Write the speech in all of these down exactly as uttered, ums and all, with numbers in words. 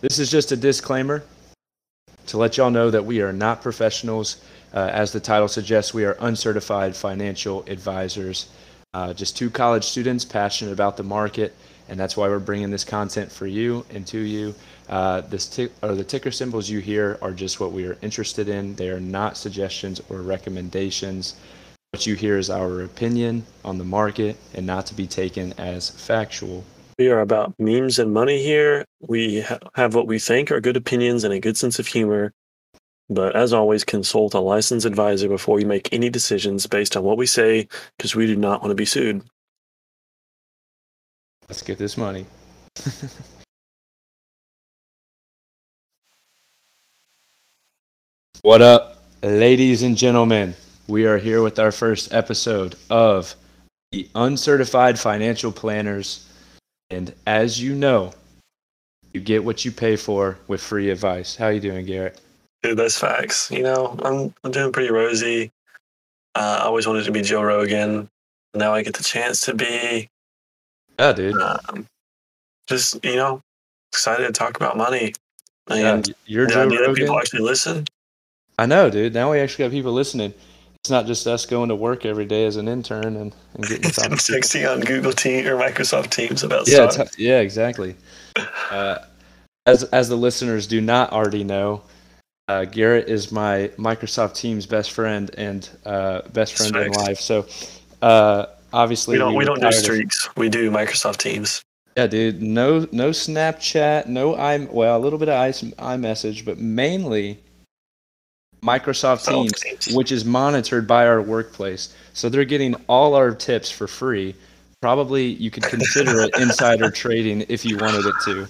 This is just a disclaimer to let y'all know that we are not professionals. Uh, as the title suggests, we are uncertified financial advisors, uh, just two college students passionate about the market. And that's why we're bringing this content for you and to you. Uh, this tick, or the ticker symbols you hear are just what we are interested in. They are not suggestions or recommendations. What you hear is our opinion on the market and not to be taken as factual. We are about memes and money here. We ha- have what we think are good opinions and a good sense of humor. But as always, consult a licensed advisor before you make any decisions based on what we say, because we do not want to be sued. Let's get this money. What up, ladies and gentlemen? We are here with our first episode of the Uncertified Financial Planners. And as you know, you get what you pay for with free advice. How you doing, Garrett? Dude, that's facts. You know, I'm I'm doing pretty rosy. Uh, I always wanted to be Joe Rogan. Now I get the chance to be. Yeah, dude. Um, just, you know, excited to talk about money. And yeah, you're the idea that people actually listen. I know, dude. Now we actually have people listening. It's not just us going to work every day as an intern and, and getting time texting on Google Teams or Microsoft Teams about yeah, stuff. T- yeah, exactly. uh, as as the listeners do not already know, uh, Garrett is my Microsoft Teams best friend and uh, best friend That's in facts. Life. So, uh, Obviously, we don't we, we don't do streaks. Of, we do Microsoft Teams. Yeah, dude. No, no Snapchat. No, I. Well, a little bit of iMessage, but mainly Microsoft Teams, oh, Teams, which is monitored by our workplace. So they're getting all our tips for free. Probably, you could consider it insider trading if you wanted it to.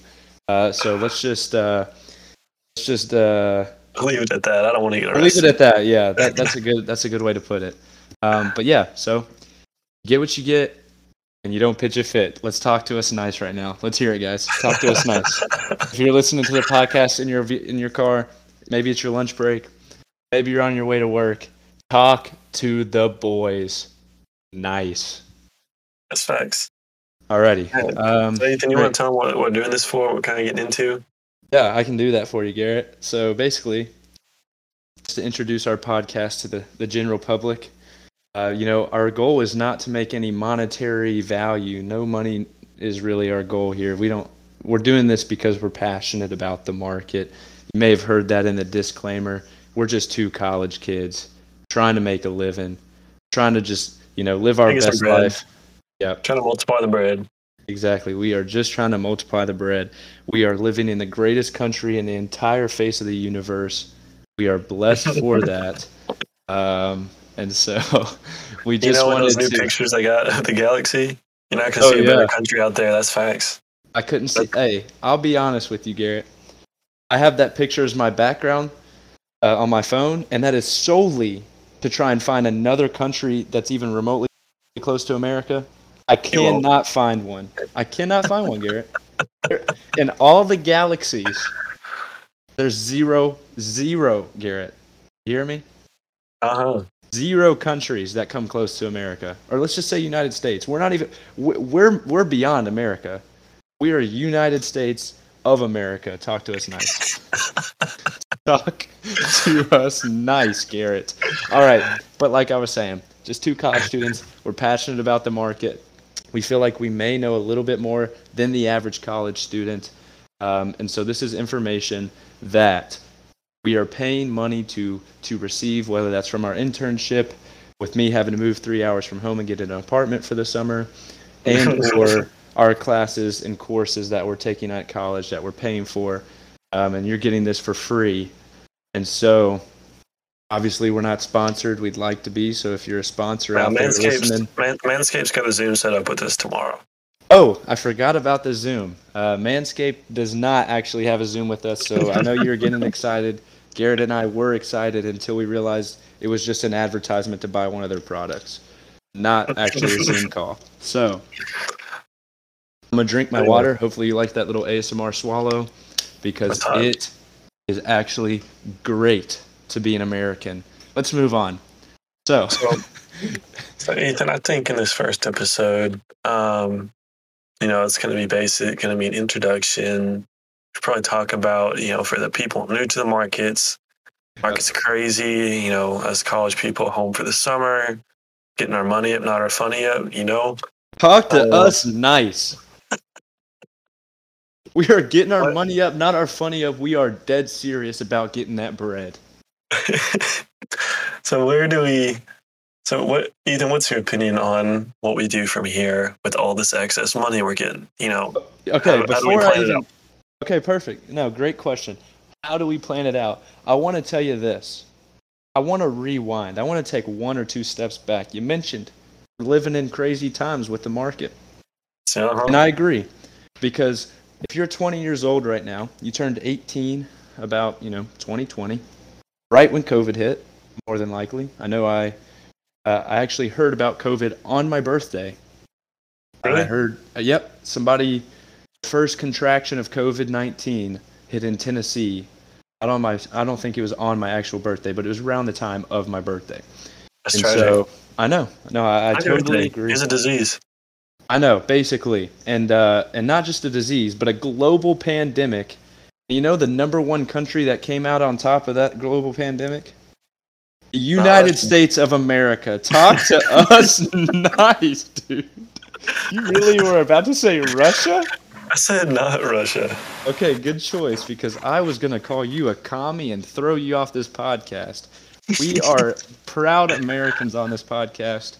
Uh, so let's just uh, let's just uh, leave it at that. I don't want to get arrested. Leave it at that. Yeah, that, that's a good that's a good way to put it. Um, but yeah, so. Get what you get, and you don't pitch a fit. Let's talk to us nice right now. Let's hear it, guys. Talk to us nice. If you're listening to the podcast in your in your car, maybe it's your lunch break, maybe you're on your way to work, talk to the boys nice. That's facts. Alrighty. Um, so Ethan, you want to tell them what we're doing this for, what we're kind of getting into? Yeah, I can do that for you, Garrett. So basically, just to introduce our podcast to the, the general public, Uh, you know, our goal is not to make any monetary value. No money is really our goal here. We don't, we're doing this because we're passionate about the market. You may have heard that in the disclaimer. We're just two college kids trying to make a living, trying to just, you know, live our best life. Yeah. Trying to multiply the bread. Exactly. We are just trying to multiply the bread. We are living in the greatest country in the entire face of the universe. We are blessed for that. Um, And so we just you know, wanted those new to, pictures I got of the galaxy. You're not gonna oh, see a yeah. better country out there. That's facts. I couldn't see. That's... Hey, I'll be honest with you, Garrett. I have that picture as my background uh, on my phone, and that is solely to try and find another country that's even remotely close to America. I cannot find one. I cannot find one, Garrett. In all the galaxies, there's zero, zero, Garrett. You hear me? Uh huh. Zero countries that come close to America, or let's just say United States. We're not even we're we're beyond America. We are United States of America. Talk to us nice. Talk to us nice, Garrett. All right, but like I was saying, just two college students. We're passionate about the market. We feel like we may know a little bit more than the average college student, um, and so this is information that. We are paying money to to receive, whether that's from our internship, with me having to move three hours from home and get an apartment for the summer, and or our classes and courses that we're taking at college that we're paying for, um, and you're getting this for free. And so, obviously, we're not sponsored. We'd like to be. So if you're a sponsor now, out there listening, Man- Manscaped's got a Zoom set up with us tomorrow. Oh, I forgot about the Zoom. Uh, Manscaped does not actually have a Zoom with us, so I know you're getting excited. Garrett and I were excited until we realized it was just an advertisement to buy one of their products, not actually a Zoom call. So I'm going to drink my water. Hopefully you like that little A S M R swallow because it is actually great to be an American. Let's move on. So, so, so Ethan, I think in this first episode, um, you know, it's going to be basic, going to be an introduction, should probably talk about, you know, for the people new to the markets, markets are crazy, you know, us college people home for the summer, getting our money up, not our funny up, you know. Talk to uh, us nice. We are getting our what? money up, not our funny up. We are dead serious about getting that bread. So where do we, so what, Ethan, what's your opinion on what we do from here with all this excess money we're getting, you know? Okay, how, before how I even, okay, perfect. No, great question. How do we plan it out? I want to tell you this. I want to rewind. I want to take one or two steps back. You mentioned we're living in crazy times with the market. Uh-huh. And I agree, because if you're twenty years old right now, you turned eighteen about, you know, twenty twenty, right when COVID hit, more than likely. I know I uh, I actually heard about COVID on my birthday. Really? I heard, uh, yep, somebody, first contraction of COVID nineteen hit in Tennessee. I don't my I don't think it was on my actual birthday, but it was around the time of my birthday. That's and tragic. So I know. No, I, I, I totally agree. It's a disease. I know, basically. And uh, and not just a disease, but a global pandemic. You know the number one country that came out on top of that global pandemic? The United nice. States of America. Talk to us nice, dude. You really were about to say Russia? I said not Russia. Okay, good choice, because I was going to call you a commie and throw you off this podcast. We are proud Americans on this podcast.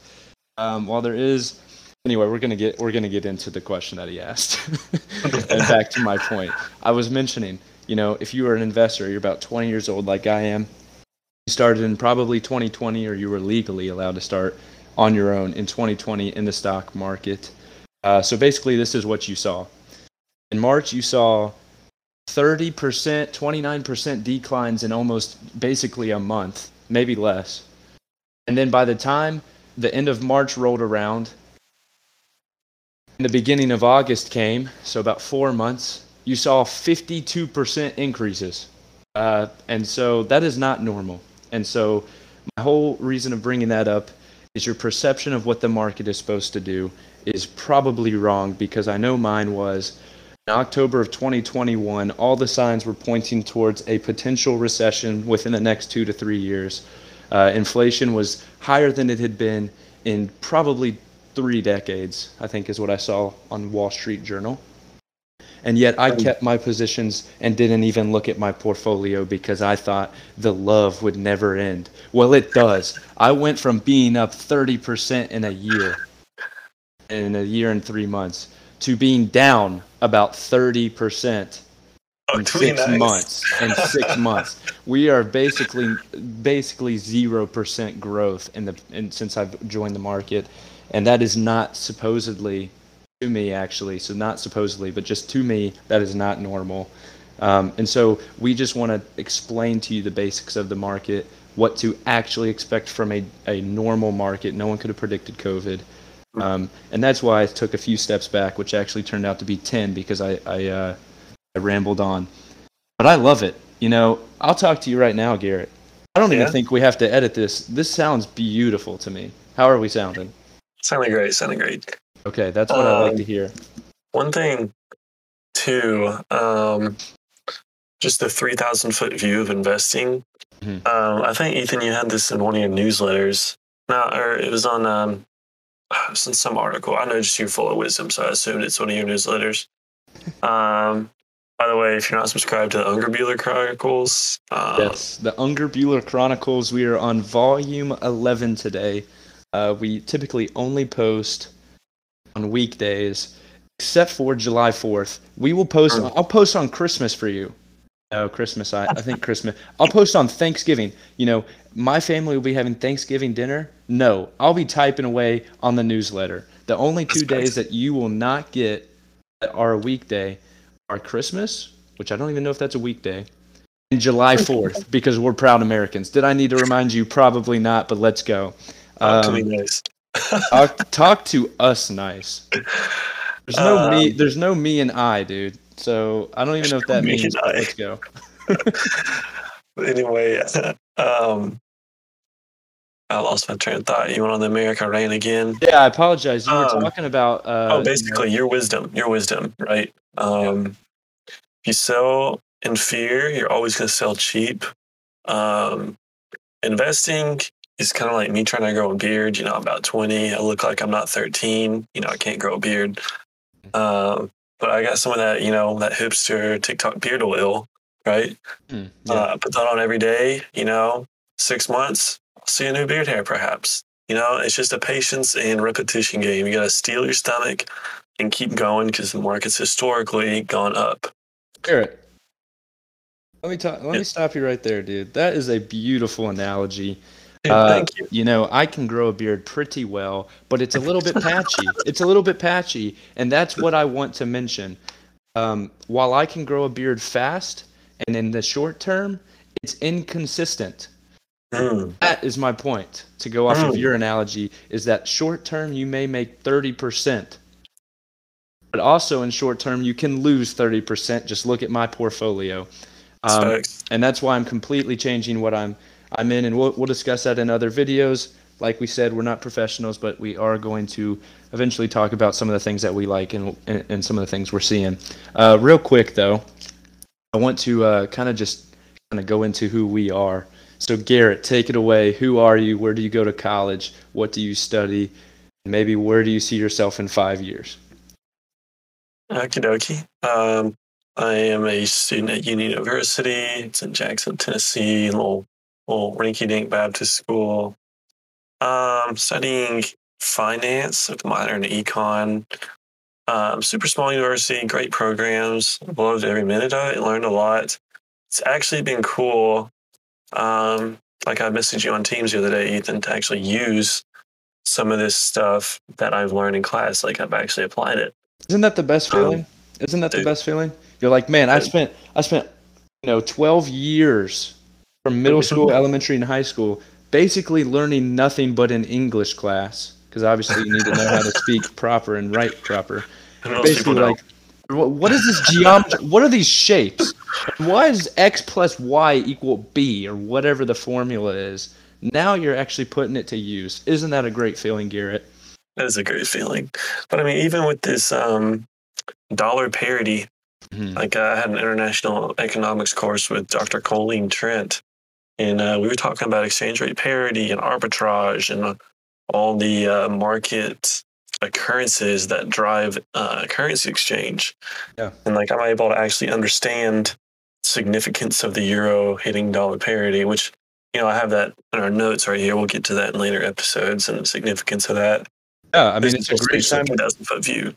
Um, while there is, anyway, we're gonna get we're gonna get into the question that he asked, and back to my point. I was mentioning, you know, if you are an investor, you're about twenty years old, like I am. You started in probably twenty twenty, or you were legally allowed to start on your own in twenty twenty in the stock market. Uh, so basically, this is what you saw. In March, you saw thirty percent, twenty-nine percent declines in almost basically a month, maybe less. And then by the time the end of March rolled around and the beginning of August came, so about four months, you saw fifty-two percent increases. Uh, and so that is not normal. And so my whole reason of bringing that up is your perception of what the market is supposed to do is probably wrong, because I know mine was. In October of twenty twenty-one, all the signs were pointing towards a potential recession within the next two to three years. Uh, inflation was higher than it had been in probably three decades, I think is what I saw on Wall Street Journal. And yet I kept my positions and didn't even look at my portfolio, because I thought the love would never end. Well, it does. I went from being up thirty percent in a year, in a year and three months, to being down about thirty percent in six nice. months. In six months, we are basically basically zero percent growth in the in, since I've joined the market, and that is not supposedly to me actually. So not supposedly, but just to me, that is not normal. Um, and so we just want to explain to you the basics of the market, what to actually expect from a a normal market. No one could have predicted COVID. Um, and that's why I took a few steps back, which actually turned out to be ten, because I I, uh, I rambled on. But I love it. You know, I'll talk to you right now, Garrett. I don't yeah. even think we have to edit this. This sounds beautiful to me. How are we sounding? Sounding great. Sounding great. Okay, that's what um, I like to hear. One thing, too, um, just the three thousand foot view of investing. Mm-hmm. Um, I think Ethan, you had this in one of your newsletters. No, or it was on. Um, Since some article, I know just you're full of wisdom, so I assumed it's one of your newsletters. Um, by the way, if you're not subscribed to the Unger Bueller Chronicles, uh, yes, the Unger Bueller Chronicles. We are on volume eleven today. Uh, we typically only post on weekdays, except for July fourth. We will post. On, I'll post on Christmas for you. No, Christmas. I, I think Christmas. I'll post on Thanksgiving. You know, my family will be having Thanksgiving dinner. No, I'll be typing away on the newsletter. The only two days that you will not get that are a weekday are Christmas, which I don't even know if that's a weekday, and July fourth, because we're proud Americans. Did I need to remind you? Probably not, but let's go. Um, talk to me nice. talk, talk to us nice. There's no, um, me, there's no me and I, dude. So I don't even know if that means, but let's go. Anyway, um, I lost my train of thought. You went on the America rant again. Yeah, I apologize. You um, were talking about uh, oh, basically you know, your wisdom, your wisdom, right? Um, yeah. you sell in fear, you're always going to sell cheap. Um, investing is kind of like me trying to grow a beard. You know, I'm about twenty. I look like I'm not thirteen. You know, I can't grow a beard. Um, but I got some of that, you know, that hipster TikTok beard oil, right? Mm, yeah. uh, I put that on every day, you know, six months, I'll see a new beard hair perhaps. You know, it's just a patience and repetition game. You got to steel your stomach and keep going because the market's historically gone up. Garrett, let me talk, let yeah. me stop you right there, dude. That is a beautiful analogy. Dude, uh, thank you. You know, I can grow a beard pretty well, but it's a little bit patchy. It's a little bit patchy, and that's what I want to mention. Um, while I can grow a beard fast, and in the short term, it's inconsistent. Mm. That is my point. To go off mm. of your analogy, is that short term you may make thirty percent, but also in short term you can lose thirty percent. Just look at my portfolio, um, and that's why I'm completely changing what I'm I'm in, and we'll we'll discuss that in other videos. Like we said, we're not professionals, but we are going to eventually talk about some of the things that we like and and, and some of the things we're seeing. Uh, real quick though, I want to uh, kind of just kind of go into who we are. So Garrett, take it away. Who are you? Where do you go to college? What do you study? Maybe where do you see yourself in five years? Okie dokie. Um, I am a student at Union University. It's in Jackson, Tennessee, a little, little rinky-dink Baptist school. Um, studying finance with a minor in econ. Um, super small university, great programs. Loved every minute of it. Learned a lot. It's actually been cool. Um, like I messaged you on Teams the other day, Ethan, to actually use some of this stuff that I've learned in class. Like I've actually applied it. Isn't that the best feeling? Um, Isn't that dude. the best feeling? You're like, man, I spent, I spent, you know, twelve years from middle school, elementary, and high school, basically learning nothing but an English class. Because obviously you need to know how to speak proper and write proper. And basically like, what is this geometry? What are these shapes? Why is X plus Y equal B or whatever the formula is? Now you're actually putting it to use. Isn't that a great feeling, Garrett? That is a great feeling. But I mean, even with this um, dollar parity, mm-hmm. like I had an international economics course with Doctor Colleen Trent, and uh, we were talking about exchange rate parity and arbitrage and uh, all the uh, market occurrences that drive uh, currency exchange. Yeah. And like I'm able to actually understand significance of the euro hitting dollar parity, which, you know, I have that in our notes right here. We'll get to that in later episodes and the significance of that. Yeah, I mean, it's, it's a great time to view.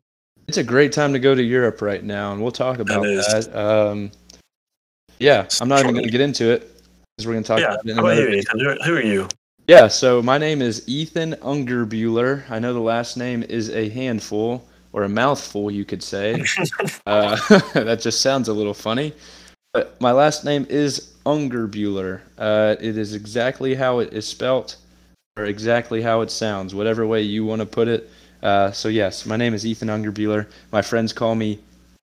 It's a great time to go to Europe right now, and we'll talk about that. that. Um, yeah, I'm not even going to get into it because we're going to talk yeah, about it. In another who are you? Yeah, so my name is Ethan Unger Bueller. I know the last name is a handful or a mouthful, you could say. uh, that just sounds a little funny. But my last name is Unger Bueller. Uh, it is exactly how it is spelt. Or exactly how it sounds, whatever way you want to put it. Uh, so yes, my name is Ethan Unger Bueller. My friends call me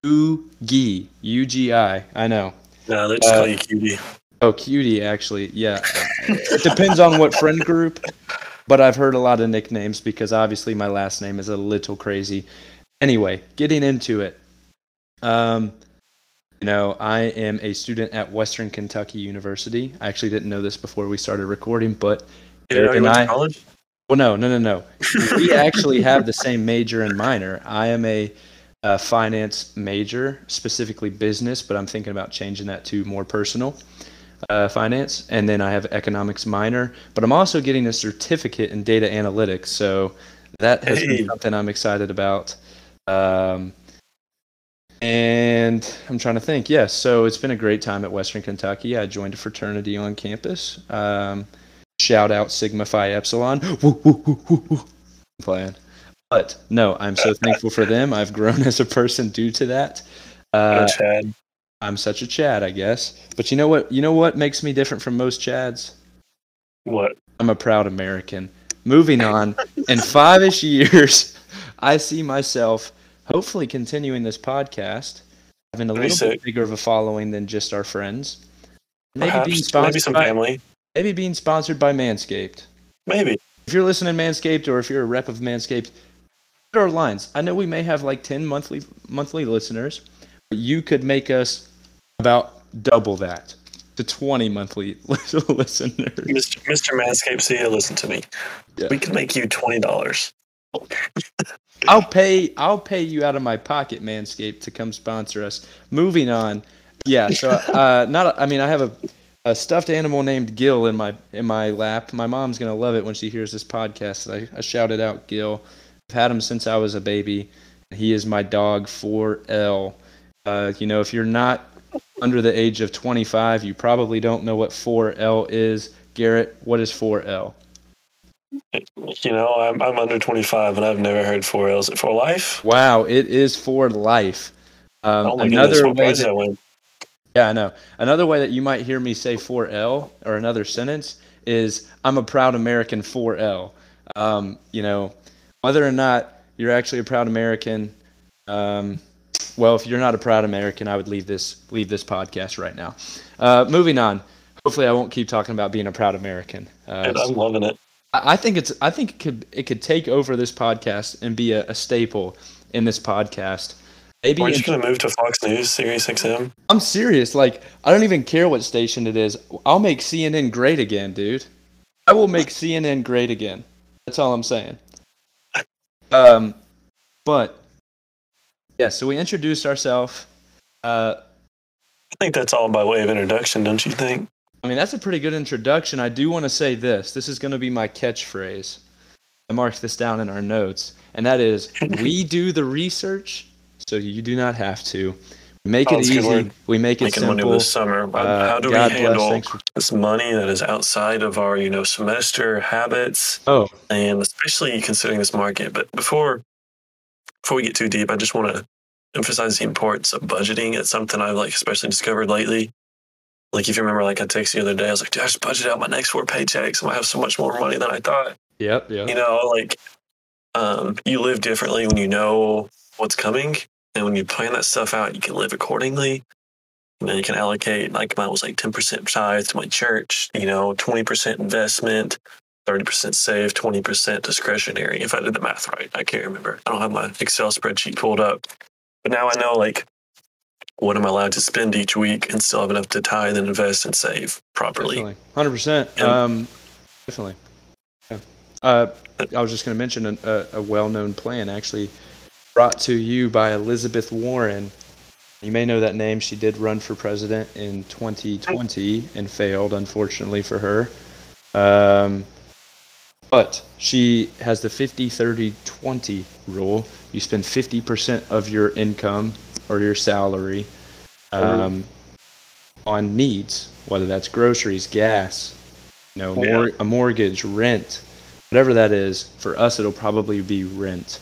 Oogie, U G I. I know. No, they just uh, call you Cutie. Oh, Cutie, actually, yeah. It depends on what friend group, but I've heard a lot of nicknames because obviously my last name is a little crazy. Anyway, getting into it. Um, you know, I am a student at Western Kentucky University. I actually didn't know this before we started recording, but... Did you know you went to college? Well, no, no, no, no. We actually have the same major and minor. I am a uh, finance major, specifically business, but I'm thinking about changing that to more personal uh, finance. And then I have economics minor, but I'm also getting a certificate in data analytics. So that has hey. been something I'm excited about. Um, and I'm trying to think. Yes, yeah, so it's been a great time at Western Kentucky. I joined a fraternity on campus. Um, Shout out Sigma Phi Epsilon. Woo, woo, woo, woo, woo. I'm playing. But no, I'm so thankful for them. I've grown as a person due to that. Uh, Chad. I'm such a Chad, I guess. But you know what? You know what makes me different from most Chads? What? I'm a proud American. Moving on. In five-ish years, I see myself hopefully continuing this podcast, having a That'd little bit bigger of a following than just our friends. Maybe Perhaps, being sponsored maybe some by family. Maybe being sponsored by Manscaped. Maybe. If you're listening to Manscaped or if you're a rep of Manscaped, look at our lines. I know we may have like ten monthly monthly listeners, but you could make us about double that to twenty monthly listeners. Mister Mister Manscaped, see you, listen to me. Yeah. We can make you twenty dollars. I'll pay I'll pay you out of my pocket, Manscaped, to come sponsor us. Moving on. Yeah, so uh, not I mean I have a, a stuffed animal named Gil in my in my lap. My mom's going to love it when she hears this podcast. I, I shouted out Gil. I've had him since I was a baby. He is my dog four L. Uh, you know, if you're not under the age of twenty-five, you probably don't know what four L is. Garrett, what is four L? You know, I'm I'm under twenty-five, and I've never heard four L. Is it for life? Wow, it is for life. Um, oh another goodness, way that, that went. Yeah, I know. Another way that you might hear me say four L or another sentence is I'm a proud American four L. Um, you know, whether or not you're actually a proud American, um, well, if you're not a proud American, I would leave this leave this podcast right now. Uh, moving on. Hopefully, I won't keep talking about being a proud American. Uh, and I'm so, loving it. I think it's. I think it could. It could take over this podcast and be a, a staple in this podcast. Maybe. Aren't you going to move to Fox News, Sirius X M? I'm serious. Like, I don't even care what station it is. I'll make C N N great again, dude. I will make C N N great again. That's all I'm saying. Um, but yeah. So we introduced ourselves. Uh, I think that's all by way of introduction, don't you think? I mean, that's a pretty good introduction. I do want to say this. This is going to be my catchphrase. I marked this down in our notes, and that is, we do the research, so you do not have to. We make oh, it easy. We make Making it simple. Money this summer, but uh, how do God we handle for- this money that is outside of our, you know, semester habits? Oh, and especially considering this market. But before before we get too deep, I just want to emphasize the importance of budgeting. It's something I've like especially discovered lately. Like, if you remember, like, I texted you the other day, I was like, dude, I just budgeted out my next four paychecks. I'm going to have so much more money than I thought. Yep, yeah. You know, like, um, you live differently when you know what's coming. And when you plan that stuff out, you can live accordingly. And then you can allocate, like, mine was like ten percent tithe to my church, you know, twenty percent investment, thirty percent save, twenty percent discretionary. If I did the math right, I can't remember. I don't have my Excel spreadsheet pulled up. But now I know, like, what am I allowed to spend each week and still have enough to tithe and invest and save properly? one hundred percent. And, um, definitely. Yeah. Uh, I was just going to mention an, a, a well-known plan actually brought to you by Elizabeth Warren. You may know that name. She did run for president in twenty twenty and failed, unfortunately, for her. Um, but she has the fifty thirty twenty rule. You spend fifty percent of your income or your salary um, on needs, whether that's groceries, gas, you know, yeah. mor- a mortgage, rent, whatever that is. For us, it'll probably be rent.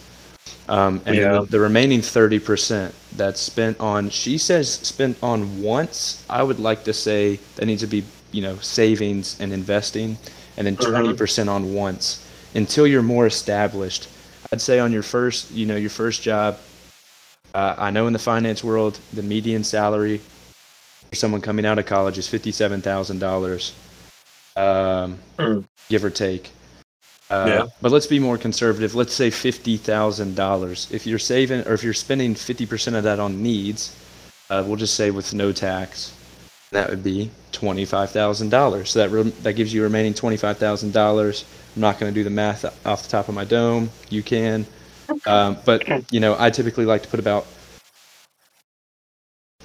Um, and yeah. the, the remaining thirty percent that's spent on, she says spent on wants. I would like to say that needs to be, you know, savings and investing, and then twenty percent on wants until you're more established. I'd say on your first, you know, your first job, Uh, I know in the finance world, the median salary for someone coming out of college is fifty-seven thousand dollars, um, mm. give or take. Uh, yeah. But let's be more conservative. Let's say fifty thousand dollars. If you're saving, or if you're spending fifty percent of that on needs, uh, we'll just say with no tax, that would be twenty-five thousand dollars. So that re- that gives you remaining twenty-five thousand dollars. I'm not going to do the math off the top of my dome. You can. Um, but, you know, I typically like to put about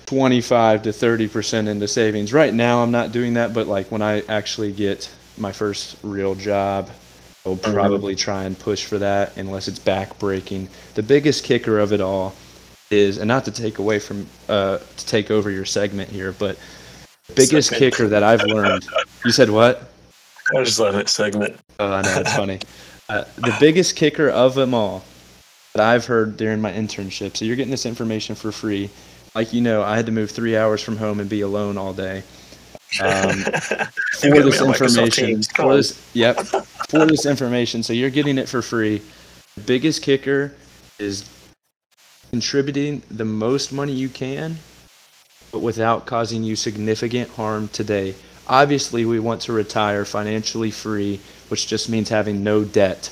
twenty-five to thirty percent into savings. Right now, I'm not doing that, but like when I actually get my first real job, I'll probably try and push for that unless it's backbreaking. The biggest kicker of it all is, and not to take away from, uh, to take over your segment here, but the biggest segment. kicker that I've learned. You said what? I just love it, segment. Oh, I know, it's funny. Uh, the biggest kicker of them all that I've heard during my internship. So you're getting this information for free. Like, you know, I had to move three hours from home and be alone all day. Um, for this information. For this, yep. For this information. So you're getting it for free. The biggest kicker is contributing the most money you can, but without causing you significant harm today. Obviously, we want to retire financially free, which just means having no debt.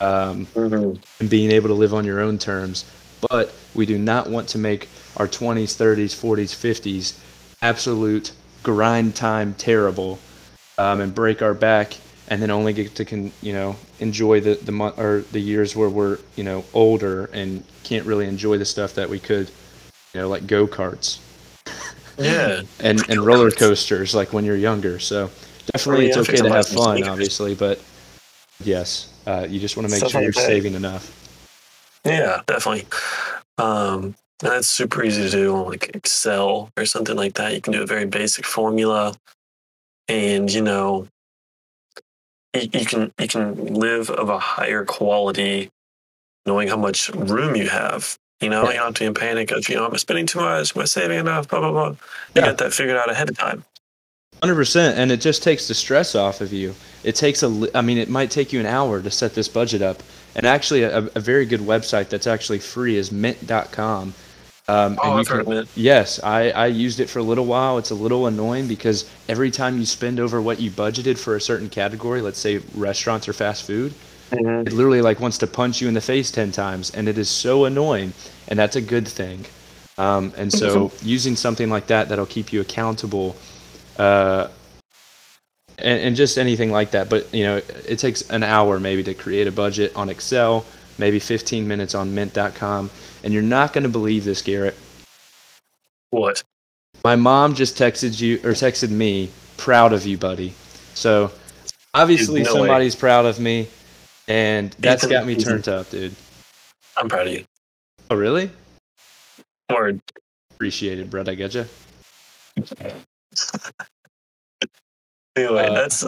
Um, mm-hmm. and being able to live on your own terms. But we do not want to make our twenties, thirties, forties, fifties absolute grind time terrible, um, and break our back, and then only get to can you know enjoy the the month or the years where we're you know older and can't really enjoy the stuff that we could, you know, like go-karts, yeah, and and roller coasters like when you're younger. So definitely, it's okay to have fun, obviously, but yes, uh, you just want to make sure you're saving enough. Yeah, definitely. Um, and that's super easy to do on like Excel or something like that. You can do a very basic formula, and you know, you, you can you can live of a higher quality, knowing how much room you have. You know, you don't have to be in panic of, you know, am I spending too much? Am I saving enough? Blah blah blah. You yeah. got that figured out ahead of time. one hundred percent, and it just takes the stress off of you. It takes a, I mean, it might take you an hour to set this budget up. And actually, a, a very good website that's actually free is mint dot com. Um, oh, I've heard of it. Yes, I, I used it for a little while. It's a little annoying because every time you spend over what you budgeted for a certain category, let's say restaurants or fast food, mm-hmm. it literally like wants to punch you in the face ten times, and it is so annoying, and that's a good thing. Um, and so using something like that that'll keep you accountable, uh, and, and just anything like that. But, you know, it, it takes an hour maybe to create a budget on Excel, maybe fifteen minutes on mint dot com. And you're not going to believe this, Garrett. What? My mom just texted you or texted me, proud of you, buddy. So obviously no somebody's way. proud of me, and that's got me turned up, dude. I'm proud of you. Oh, really? Word. Appreciate it, Brett. I getcha. Anyway, uh, that's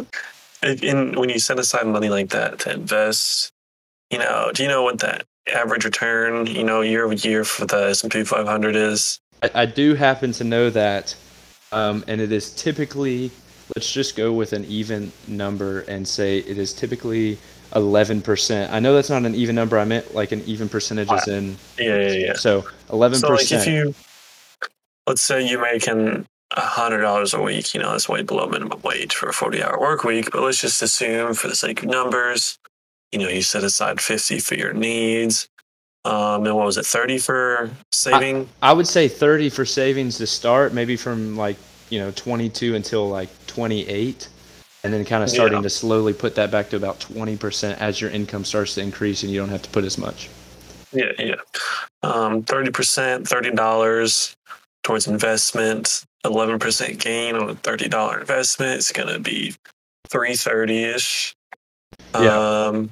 in, when you set aside money like that to invest, you know, do you know what that average return, you know, year over year for the S and P five hundred is? I, I do happen to know that, um, and it is typically, let's just go with an even number and say it is typically eleven percent. I know that's not an even number. I meant like an even percentage is in. Yeah, yeah, yeah. So eleven percent. So like if you, let's say you're making one hundred dollars a week, you know, that's way below minimum wage for a forty hour work week. But let's just assume for the sake of numbers, you know, you set aside fifty for your needs. Um, and what was it, thirty for saving? I, I would say thirty for savings to start, maybe from like, you know, twenty-two until like twenty-eight. And then kind of starting yeah. to slowly put that back to about twenty percent as your income starts to increase and you don't have to put as much. Yeah, yeah. Um, thirty percent, thirty dollars towards investment. eleven percent gain on a thirty dollars investment. It's going to be three hundred thirty dollars-ish. Yeah. Um,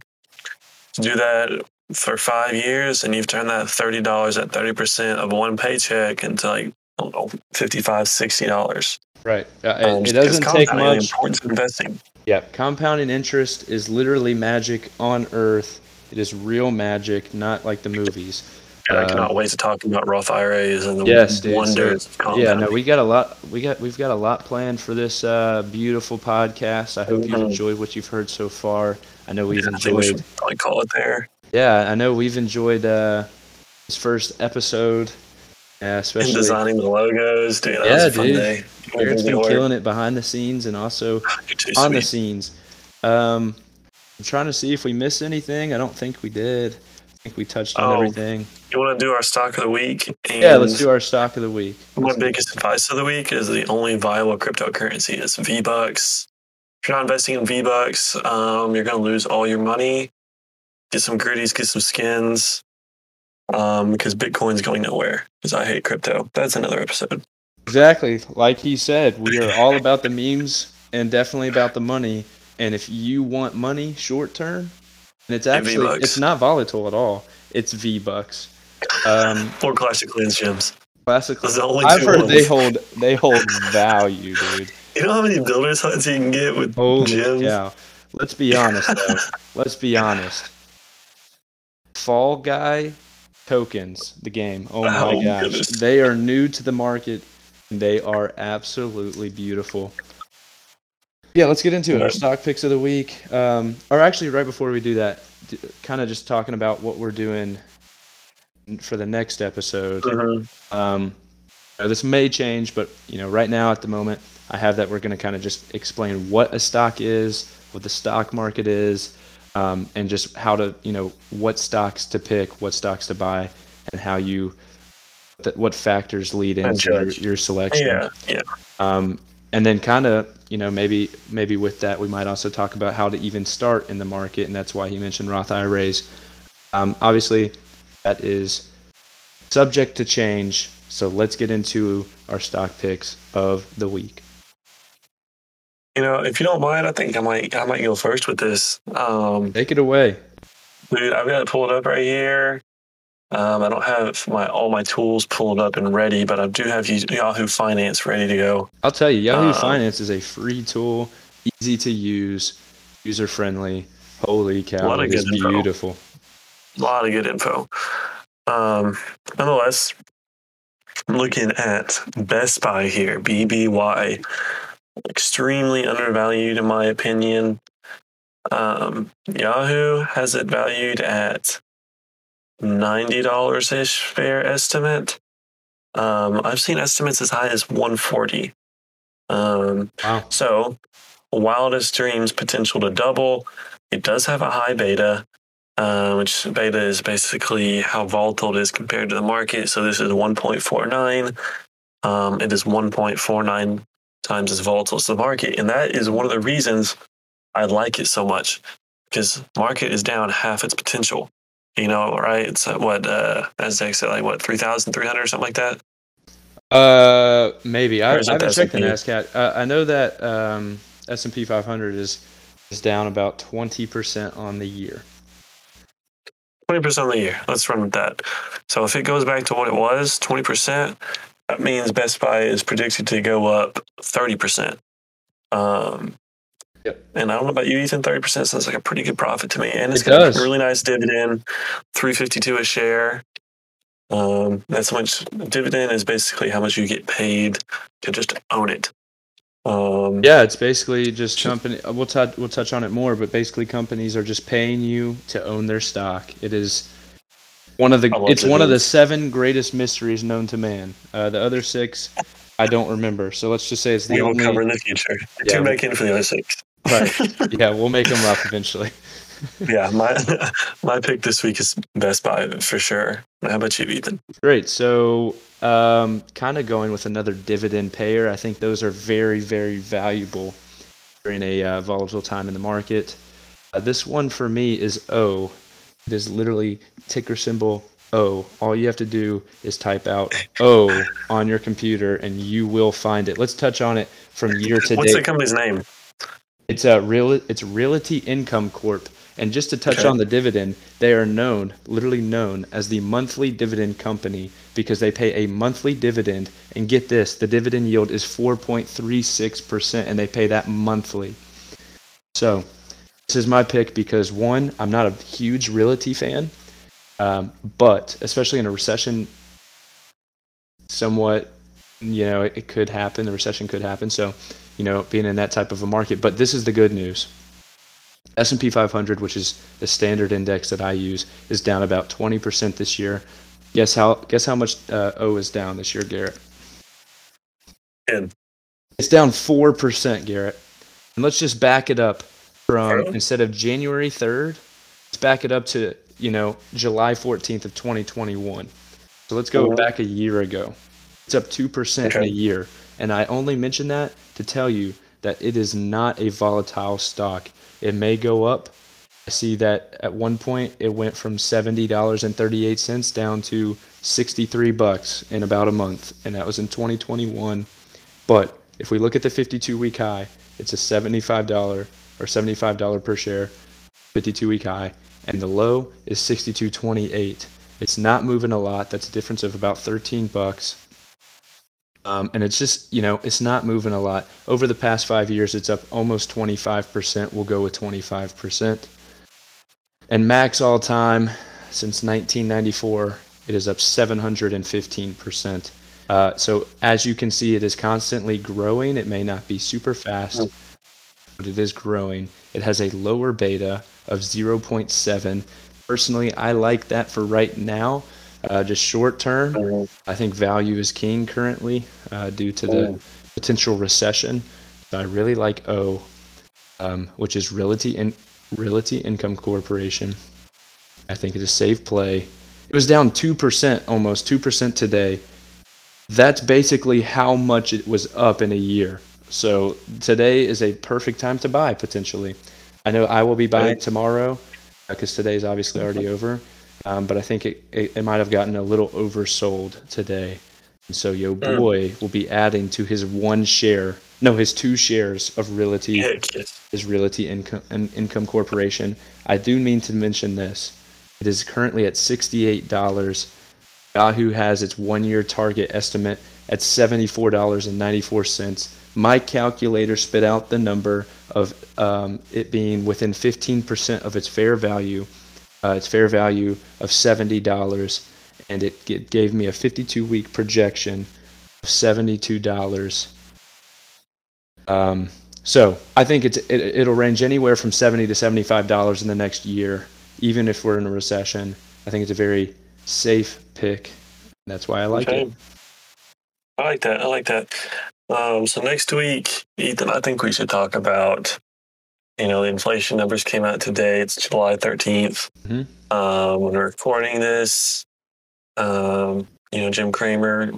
do that for five years, and you've turned that thirty dollars at thirty percent of one paycheck into, like, I don't know, fifty-five dollars, sixty dollars. Right. Uh, um, it doesn't take much. Important investing. Yeah. Compounding interest is literally magic on earth. It is real magic, not like the movies. And I cannot um, wait to talk about Roth I R As and the yes, dude, wonders so, of compounding. Yeah, no, we got a lot. We got we've got a lot planned for this uh, beautiful podcast. I hope mm-hmm. you've enjoyed what you've heard so far. I know we've yeah, enjoyed. I think we should probably call it there. Yeah, I know we've enjoyed uh, this first episode. Yeah, especially and designing the logos. Dude, that yeah, was a fun dude. day. Garrett's been killing it behind the scenes and also on sweet. the scenes. Um, I'm trying to see if we missed anything. I don't think we did. I think we touched on oh, everything. You want to do our stock of the week? And yeah, let's do our stock of the week. My let's biggest see. advice of the week is the only viable cryptocurrency is V bucks. If you're not investing in V bucks, um, you're going to lose all your money. Get some gritties, get some skins, um, because Bitcoin's going nowhere. Because I hate crypto. That's another episode. Exactly. Like he said, we are all about the memes and definitely about the money. And if you want money short term, and it's actually, and it's not volatile at all. It's V bucks. Um, or classic cleanse gems. Classic cleanse. I've heard ones. they hold they hold value, dude. You know how many builders hunts you can get with Holy gems? Yeah. Let's be honest, though. Let's be honest. Fall Guy tokens, the game. Oh, wow, my gosh. Goodness. They are new to the market. And they are absolutely beautiful. Yeah, let's get into it. Our stock picks of the week. Um, or actually, right before we do that, d- kind of just talking about what we're doing for the next episode. Mm-hmm. Um, this may change, but you know, right now at the moment, I have that we're going to kind of just explain what a stock is, what the stock market is, um, and just how to, you know, what stocks to pick, what stocks to buy, and how you that what factors lead into your, your selection. Yeah, yeah. Um, and then kind of, you know, maybe maybe with that, we might also talk about how to even start in the market. And that's why he mentioned Roth I R As. Um, obviously, that is subject to change. So let's get into our stock picks of the week. You know, if you don't mind, I think I might I might go first with this. Um, Take it away. Dude, I've got it pulled up right here. Um, I don't have my all my tools pulled up and ready, but I do have Yahoo Finance ready to go. I'll tell you, Yahoo um, Finance is a free tool, easy to use, user-friendly. Holy cow, a lot of it good is info. Beautiful. A lot of good info. Um, nonetheless, I'm looking at Best Buy here, B B Y. Extremely undervalued, in my opinion. Um, Yahoo has it valued at ninety dollars-ish, fair estimate. Um, I've seen estimates as high as one forty. Um, wow. So, wildest dreams potential to double. It does have a high beta, uh, which beta is basically how volatile it is compared to the market. So, this is one point four nine. Um, it is one point four nine times as volatile as the market. And that is one of the reasons I like it so much, because market is down half its potential. You know, right? It's like what, uh, NASDAQ's at like what, three thousand three hundred or something like that? Uh, maybe. I, I haven't checked the NASDAQ. Uh, I know that um, S and P five hundred is, is down about twenty percent on the year. twenty percent on the year. Let's run with that. So if it goes back to what it was, twenty percent, that means Best Buy is predicted to go up thirty percent. Um, Yep. And I don't know about you, Ethan. Thirty percent sounds like a pretty good profit to me, and it's it got does. a really nice dividend, three fifty-two a share. Um, that's how much dividend is basically how much you get paid to just own it. Um, yeah, it's basically just company. We'll t- we'll touch on it more, but basically companies are just paying you to own their stock. It is one of the it's one of the seven greatest mysteries known to man. Uh, the other six, I don't remember. So let's just say it's the we only. We will cover in the future. Yeah, Two make it for the other six. Right. Yeah, we'll make them up eventually. Yeah, my my pick this week is Best Buy for sure. How about you, Ethan? Great. So, um, kind of going with another dividend payer. I think those are very, very valuable during a uh, volatile time in the market. Uh, this one for me is O. It is literally ticker symbol O. All you have to do is type out O on your computer, and you will find it. Let's touch on it from year to date. What's the company's name? It's a real. It's Realty Income Corp. And just to touch okay. on the dividend, they are known, literally known, as the monthly dividend company because they pay a monthly dividend. And get this, the dividend yield is four point three six percent, and they pay that monthly. So this is my pick because, one, I'm not a huge realty fan, um, but especially in a recession, somewhat, you know, it, it could happen. The recession could happen. So, you know, being in that type of a market. But this is the good news. S and P five hundred, which is the standard index that I use, is down about twenty percent this year. Guess how Guess how much uh, O is down this year, Garrett? And it's down four percent, Garrett. And let's just back it up from, right. instead of January third, let's back it up to, you know, July fourteenth of twenty twenty-one. So let's go right. back a year ago. It's up two percent okay. in a year. And I only mention that to tell you that it is not a volatile stock. It may go up. I see that at one point it went from seventy dollars and thirty-eight cents down to sixty-three bucks in about a month, and that was in twenty twenty-one. But if we look at the fifty-two week high, it's a seventy-five dollars or seventy-five dollars per share fifty-two week high, and the low is sixty-two twenty-eight. It's not moving a lot. That's a difference of about thirteen bucks. Um, and it's just, you know, it's not moving a lot. Over the past five years, it's up almost twenty-five percent. We'll go with twenty-five percent. And max all time since nineteen ninety-four, it is up seven hundred fifteen percent. Uh, so as you can see, it is constantly growing. It may not be super fast, but it is growing. It has a lower beta of zero point seven. Personally, I like that for right now. Uh, just short term, I think value is king currently uh, due to the potential recession. So I really like O, um, which is Realty In- Realty Income Corporation. I think it is safe play. It was down two percent, almost two percent today, That's basically how much it was up in a year. So today is a perfect time to buy, potentially. I know I will be buying tomorrow because today is obviously already over. Um, but I think it, it, it might have gotten a little oversold today. And so your boy will be adding to his one share, no, his two shares of Realty, his Realty Income, Income Corporation. I do mean to mention this. It is currently at sixty-eight dollars. Yahoo has its one-year target estimate at seventy-four dollars and ninety-four cents. My calculator spit out the number of um, it being within fifteen percent of its fair value, uh, its fair value of seventy dollars, and it, it gave me a fifty-two week projection of seventy-two dollars. Um, so I think it's, it, it'll range anywhere from seventy to seventy-five dollars in the next year, even if we're in a recession. I think it's a very safe pick. That's why I like okay. it. I like that. I like that. Um, so next week, Ethan, I think we should talk about, you know, the inflation numbers came out today. It's July thirteenth. Mm-hmm. Um, when we're recording this, um, you know, Jim Cramer,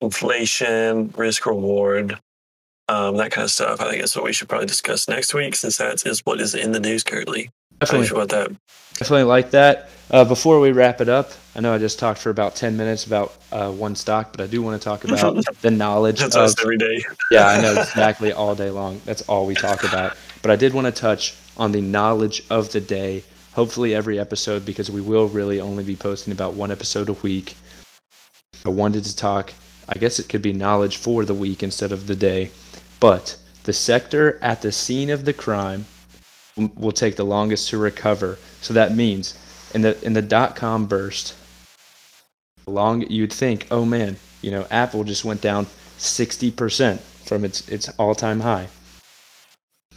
inflation, risk reward, um, that kind of stuff. I think that's what we should probably discuss next week, since that is what is in the news currently. Definitely. Sure about that. Definitely like that. Uh, before we wrap it up, I know I just talked for about ten minutes about uh, one stock, but I do want to talk about the knowledge. That's of, us every day. Yeah, I know, exactly, all day long. That's all we talk about. But I did want to touch on the knowledge of the day, hopefully every episode, because we will really only be posting about one episode a week. I wanted to talk, I guess it could be knowledge for the week instead of the day, but the sector at the scene of the crime will take the longest to recover. So that means in the in the dot-com burst, long you'd think, oh man, you know, Apple just went down sixty percent from its its all-time high.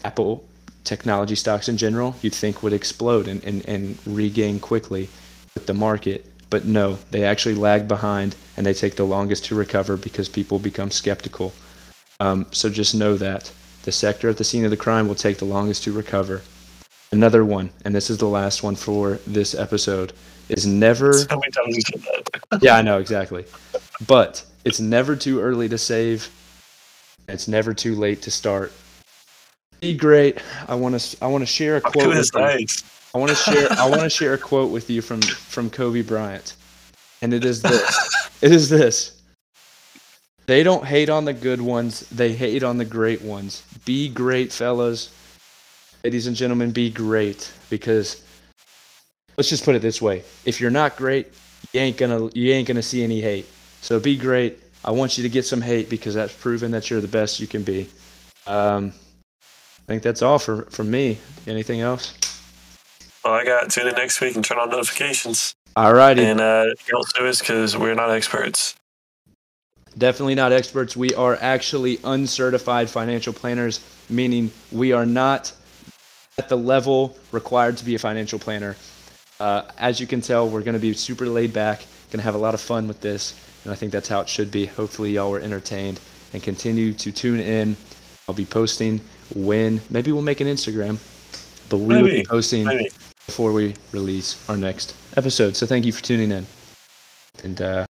Apple, technology stocks in general, you'd think would explode and, and, and regain quickly with the market. But no, they actually lag behind and they take the longest to recover because people become skeptical. Um, so just know that. The sector at the scene of the crime will take the longest to recover. Another one, and this is the last one for this episode, is never... How many times you said that? Yeah, I know, exactly. But it's never too early to save. It's never too late to start. Be great. I want to. I want to share a quote. With you. I want to share. I want to share a quote with you from from Kobe Bryant, and it is this. It is this. They don't hate on the good ones. They hate on the great ones. Be great, fellas. Ladies and gentlemen, be great. Because let's just put it this way. If you're not great, you ain't gonna you ain't gonna see any hate. So be great. I want you to get some hate because that's proven that you're the best you can be. Um, I think that's all for, from me. Anything else? Well, I got tune in next week and turn on notifications. All righty. And uh, don't do us because we're not experts. Definitely not experts. We are actually uncertified financial planners, meaning we are not at the level required to be a financial planner. Uh, as you can tell, we're going to be super laid back, going to have a lot of fun with this, and I think that's how it should be. Hopefully y'all were entertained and continue to tune in. I'll be posting when, maybe we'll make an Instagram, but we maybe. will be posting maybe. before we release our next episode. So thank you for tuning in. And uh,